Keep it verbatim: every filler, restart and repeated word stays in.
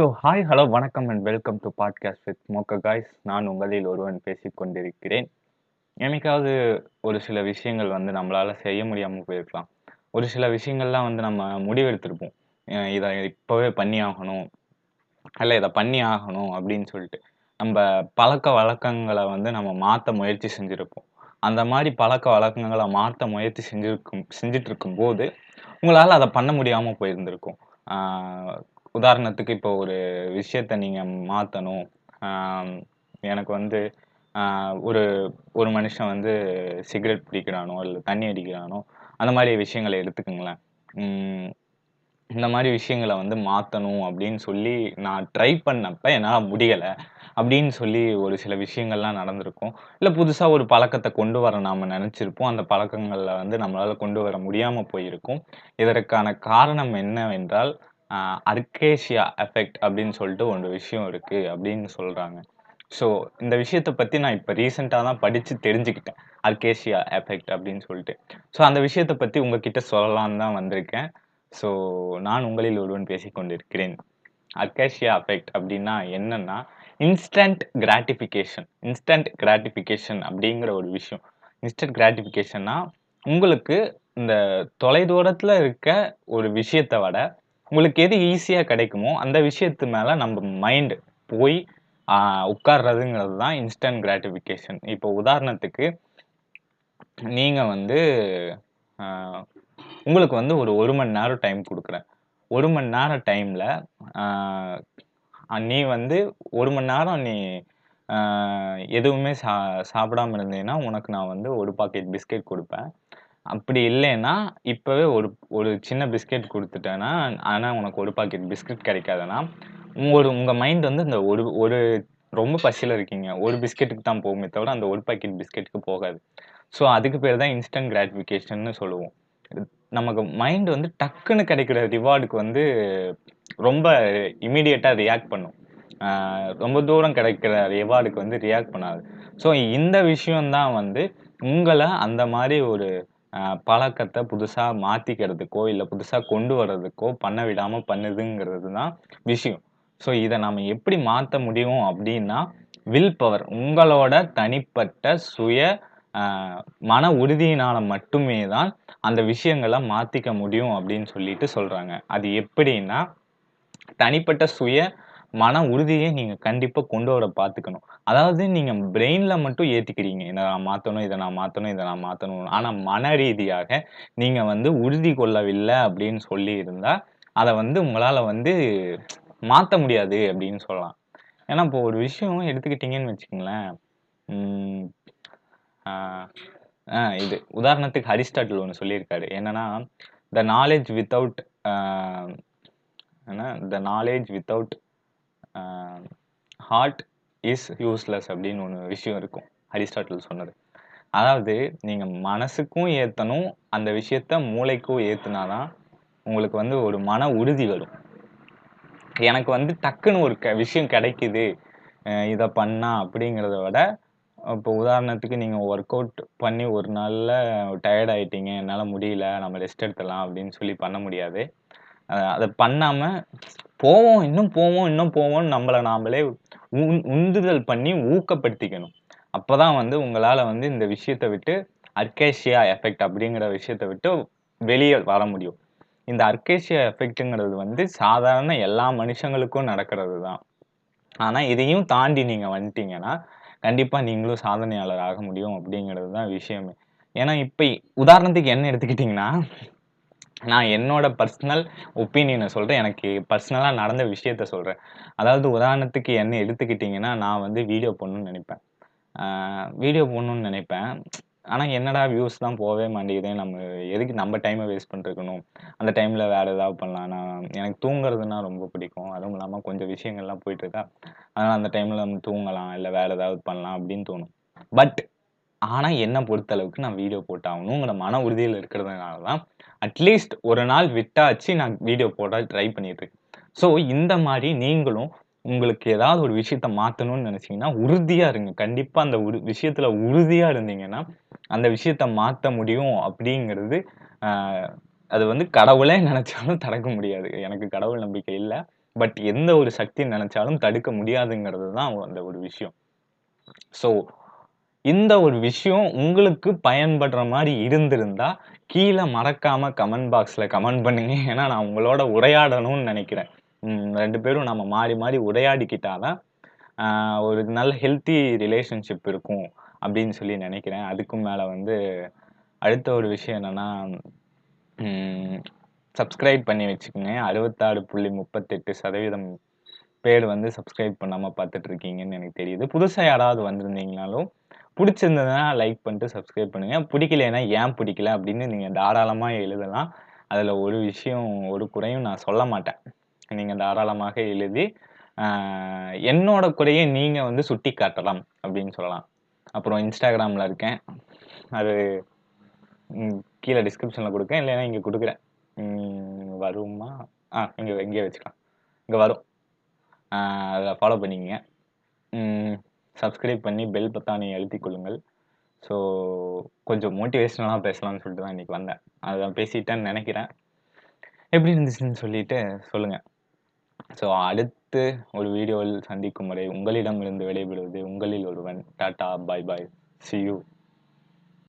So hi hello வணக்கம் and welcome to podcast with மோக்க guys. நான் உங்களில் ஒருவன் பேசிக்கொண்டிருக்கிறேன். எனக்காவது ஒரு சில விஷயங்கள் வந்து நம்மளால் செய்ய முடியாமல் போயிருக்கலாம். ஒரு சில விஷயங்கள்லாம் வந்து நம்ம முடிவெடுத்திருப்போம், இதை இப்போவே பண்ணி ஆகணும், இல்லை இதை பண்ணி ஆகணும் அப்படின்னு சொல்லிட்டு நம்ம பழக்க வழக்கங்களை வந்து நம்ம மாற்ற முயற்சி செஞ்சுருப்போம். அந்த மாதிரி பழக்க வழக்கங்களை மாற்ற முயற்சி செஞ்சுருக்கும் செஞ்சுட்டு இருக்கும்போது உங்களால் அதை பண்ண முடியாமல் போயிருந்திருக்கும். உதாரணத்துக்கு இப்போ ஒரு விஷயத்த நீங்கள் மாற்றணும். எனக்கு வந்து ஒரு ஒரு மனுஷன் வந்து சிகரெட் பிடிக்கிறானோ இல்லை தண்ணி அடிக்கிறானோ அந்த மாதிரி விஷயங்களை எடுத்துக்கங்களேன். இந்த மாதிரி விஷயங்களை வந்து மாற்றணும் அப்படின்னு சொல்லி நான் ட்ரை பண்ணப்போ என்னால் முடியலை அப்படின்னு சொல்லி ஒரு சில விஷயங்கள்லாம் நடந்திருக்கும். இல்லை புதுசாக ஒரு பழக்கத்தை கொண்டு வர நாம் நினச்சிருப்போம், அந்த பழக்கங்களில் வந்து நம்மளால் கொண்டு வர முடியாமல் போயிருக்கும். இதற்கான காரணம் என்னவென்றால் அர்கேசியா எஃபெக்ட் அப்படின்னு சொல்லிட்டு ஒரு விஷயம் இருக்குது அப்படின்னு சொல்கிறாங்க. ஸோ இந்த விஷயத்தை பற்றி நான் இப்போ ரீசெண்டாக தான் படித்து தெரிஞ்சுக்கிட்டேன், அர்கேசியா எஃபெக்ட் அப்படின்னு சொல்லிட்டு. ஸோ அந்த விஷயத்தை பற்றி உங்ககிட்ட சொல்லலான்னு தான் வந்திருக்கேன். ஸோ நான் உங்களில் ஒருவன் பேசிக்கொண்டிருக்கிறேன். அர்கேசியா எஃபெக்ட் அப்படின்னா என்னென்னா, இன்ஸ்டன்ட் கிராட்டிஃபிகேஷன் இன்ஸ்டன்ட் கிராட்டிஃபிகேஷன் அப்படிங்கிற ஒரு விஷயம். இன்ஸ்டன்ட் கிராட்டிஃபிகேஷன்னா உங்களுக்கு இந்த தொலைதூரத்தில் இருக்க ஒரு விஷயத்தை விட உங்களுக்கு எது ஈஸியாக கிடைக்குமோ அந்த விஷயத்து மேலே நம்ம மைண்டு போய் உட்கார்றதுங்கிறது தான் இன்ஸ்டன்ட் கிராட்டிஃபிகேஷன். இப்போ உதாரணத்துக்கு நீங்கள் வந்து உங்களுக்கு வந்து ஒரு ஒரு மணி நேரம் டைம் கொடுக்குறேன். ஒரு மணி நேரம் டைமில் நீ வந்து ஒரு மணி நேரம் நீ எதுவுமே சா சாப்பிடாமல் இருந்தீங்கன்னா உனக்கு நான் வந்து ஒரு பாக்கெட் பிஸ்கெட் கொடுப்பேன். அப்படி இல்லைன்னா இப்போவே ஒரு ஒரு சின்ன பிஸ்கெட் கொடுத்துட்டேன்னா, ஆனால் உனக்கு ஒரு பாக்கெட் பிஸ்கெட் கிடைக்காதுன்னா ஒரு உங்கள் மைண்ட் வந்து இந்த ஒரு ஒரு ரொம்ப பசியில் இருக்கீங்க, ஒரு பிஸ்கெட்டுக்கு தான் போகுமே தவிர அந்த ஒரு பாக்கெட் பிஸ்கெட்டுக்கு போகாது. ஸோ அதுக்கு பேர் தான் இன்ஸ்டன்ட் கிராட்டிஃபிகேஷன்னு சொல்லுவோம். நமக்கு மைண்ட் வந்து டக்குன்னு கிடைக்கிற ரிவார்டுக்கு வந்து ரொம்ப இமீடியட்டாக ரியாக்ட் பண்ணும், ரொம்ப தூரம் கிடைக்கிற ரிவார்டுக்கு வந்து ரியாக்ட் பண்ணாது. ஸோ இந்த விஷயம்தான் வந்து உங்களை அந்த மாதிரி ஒரு பழக்கத்தை புதுசாக மாற்றிக்கிறதுக்கோ இல்லை புதுசாக கொண்டு வர்றதுக்கோ பண்ண விடாமல் பண்ணுதுங்கிறது தான் விஷயம். ஸோ இதை நாம் எப்படி மாற்ற முடியும் அப்படின்னா, வில் பவர், உங்களோட தனிப்பட்ட சுய மன உறுதியினால் மட்டுமே தான் அந்த விஷயங்களை மாற்றிக்க முடியும் அப்படின்னு சொல்லிட்டு சொல்கிறாங்க. அது எப்படின்னா, தனிப்பட்ட சுய மன உறுதியை நீங்கள் கண்டிப்பாக கொண்டு வர பார்த்துக்கணும். அதாவது நீங்கள் பிரெயினில் மட்டும் ஏற்றிக்கிறீங்க, இதை நான் மாற்றணும் இதை நான் மாற்றணும் இதை நான் மாற்றணும், ஆனால் மன ரீதியாக நீங்கள் வந்து உறுதி கொள்ளவில்லை அப்படின்னு சொல்லி இருந்தால் அதை வந்து உங்களால் வந்து மாற்ற முடியாது அப்படின்னு சொல்லலாம். ஏன்னா இப்போ ஒரு விஷயம் எடுத்துக்கிட்டிங்கன்னு வச்சுக்கோங்களேன். இது உதாரணத்துக்கு அரிஸ்டாட்டில் ஒன்று சொல்லியிருக்காரு, என்னென்னா த நாலேஜ் வித்தவுட் என்ன the knowledge without heart is useless அப்படின்னு ஒன்று விஷயம் இருக்கும், அரிஸ்டாட்டில் சொன்னது. அதாவது நீங்கள் மனசுக்கும் ஏற்றணும், அந்த விஷயத்த மூளைக்கும் ஏற்றுனா தான் உங்களுக்கு வந்து ஒரு மன உறுதி வரும். எனக்கு வந்து டக்குன்னு ஒரு க விஷயம் கிடைக்குது இதை பண்ணா அப்படிங்கிறத விட, இப்போ உதாரணத்துக்கு நீங்கள் ஒர்க் அவுட் பண்ணி ஒரு நாளில் டயர்ட் ஆகிட்டீங்க, என்னால் முடியல நம்ம ரெஸ்ட் எடுத்துடலாம் அப்படின்னு சொல்லி பண்ண முடியாது. அதை பண்ணாமல் போவோம் இன்னும் போவோம் இன்னும் போவோம்னு நம்மளை நாமளே உந்துதல் பண்ணி ஊக்கப்படுத்திக்கணும். அப்போ தான் வந்து உங்களால் வந்து இந்த விஷயத்தை விட்டு, அர்கேசியா எஃபெக்ட் அப்படிங்கிற விஷயத்தை விட்டு வெளியே வர முடியும். இந்த அர்கேசியா எஃபெக்ட்டுங்கிறது வந்து சாதாரண எல்லா மனுஷங்களுக்கும் நடக்கிறது தான். ஆனால் இதையும் தாண்டி நீங்கள் வந்துட்டீங்கன்னா கண்டிப்பாக நீங்களும் சாதனையாளர் ஆக முடியும் அப்படிங்கிறது தான் விஷயமே. ஏன்னா இப்போ உதாரணத்துக்கு என்ன எடுத்துக்கிட்டிங்கன்னா, நான் என்னோட பர்சனல் ஒப்பீனியனை சொல்கிறேன், எனக்கு பர்சனலாக நடந்த விஷயத்த சொல்கிறேன். அதாவது உதாரணத்துக்கு என்ன எடுத்துக்கிட்டிங்கன்னா, நான் வந்து வீடியோ போடணுன்னு நினைப்பேன் வீடியோ போடணுன்னு நினைப்பேன் ஆனால் என்னடா வியூஸ் தான் போகவே மாட்டேங்குது, நம்ம எதுக்கு நம்ம டைமை வேஸ்ட் பண்ணிருக்கணும், அந்த டைமில் வேறு ஏதாவது பண்ணலாம். நான் எனக்கு தூங்குறதுனா ரொம்ப பிடிக்கும், அதுவும் இல்லாமல் கொஞ்சம் விஷயங்கள்லாம் போயிட்டுருக்கா, அதனால் அந்த டைமில் நம்ம தூங்கலாம் இல்லை வேறு ஏதாவது பண்ணலாம் அப்படின்னு தோணும். பட் ஆனால் என்னை பொறுத்தளவுக்கு நான் வீடியோ போட்டாகணுங்கிற மன உறுதியில் இருக்கிறதுனால தான் அட்லீஸ்ட் ஒரு நாள் விட்டாச்சு நான் வீடியோ போட்டால் ட்ரை பண்ணிகிட்ருக்கேன். ஸோ இந்த மாதிரி நீங்களும் உங்களுக்கு ஏதாவது ஒரு விஷயத்த மாற்றணும்னு நினச்சிங்கன்னா உறுதியாக இருங்க. கண்டிப்பாக அந்த உரு விஷயத்தில் உறுதியாக இருந்தீங்கன்னா அந்த விஷயத்த மாற்ற முடியும் அப்படிங்கிறது. அது வந்து கடவுளே நினச்சாலும் நடக்க முடியாது, எனக்கு கடவுள் நம்பிக்கை இல்லை, பட் எந்த ஒரு சக்தி நினைச்சாலும் தடுக்க முடியாதுங்கிறது தான் அந்த ஒரு விஷயம். ஸோ இந்த ஒரு விஷயம் உங்களுக்கு பயன்படுற மாதிரி இருந்திருந்தா கீழே மறக்காம கமெண்ட் பாக்ஸ்ல கமெண்ட் பண்ணுங்க. ஏன்னா நான் உங்களோட உரையாடணும்னு நினைக்கிறேன். ரெண்டு பேரும் நம்ம மாறி மாறி உரையாடிக்கிட்டாதான் ஒரு நல்ல ஹெல்த்தி ரிலேஷன்ஷிப் இருக்கும் அப்படின்னு சொல்லி நினைக்கிறேன். அதுக்கும் மேலே வந்து அடுத்த ஒரு விஷயம் என்னன்னா, சப்ஸ்கிரைப் பண்ணி வச்சுக்கோங்க. அறுபத்தாறு புள்ளி முப்பத்தெட்டு சதவீதம் பேர் வந்து சப்ஸ்கிரைப் பண்ணாமல் பார்த்துட்டு இருக்கீங்கன்னு எனக்கு தெரியுது. புதுசாக யாராவது வந்திருந்தீங்கனாலும் பிடிச்சிருந்ததுன்னா லைக் பண்ணிட்டு சப்ஸ்கிரைப் பண்ணுங்கள். பிடிக்கலைன்னா ஏன் பிடிக்கல அப்படின்னு நீங்கள் தாராளமாக எழுதலாம். அதில் ஒரு விஷயம் ஒரு குறையும் நான் சொல்ல மாட்டேன். நீங்கள் தாராளமாக எழுதி என்னோட குறையை நீங்கள் வந்து சுட்டி காட்டலாம் அப்படின்னு சொல்லலாம். அப்புறம் இன்ஸ்டாகிராமில் இருக்கேன், அது கீழே டிஸ்கிரிப்ஷனில் கொடுக்கேன், இல்லைன்னா இங்கே கொடுக்குறேன். வருமா? ஆ இங்கே இங்கே வச்சுக்கலாம், இங்கே வரும். அதை ஃபாலோ பண்ணிக்கங்க. சப்ஸ்கிரைப் பண்ணி பெல் பத்தானை அழுத்தி கொள்ளுங்கள். ஸோ கொஞ்சம் மோட்டிவேஷ்னலாக பேசலாம்னு சொல்லிட்டு தான் இன்றைக்கி வந்தேன். அதான் பேசிட்டேன்னு நினைக்கிறேன். எப்படி இருந்துச்சுன்னு சொல்லிட்டு சொல்லுங்கள். ஸோ அடுத்து ஒரு வீடியோவில் சந்திக்கும் வரை உங்களிடமிருந்து விடைபெறுவது உங்களில் ஒருவன். Tata, bye bye, see you.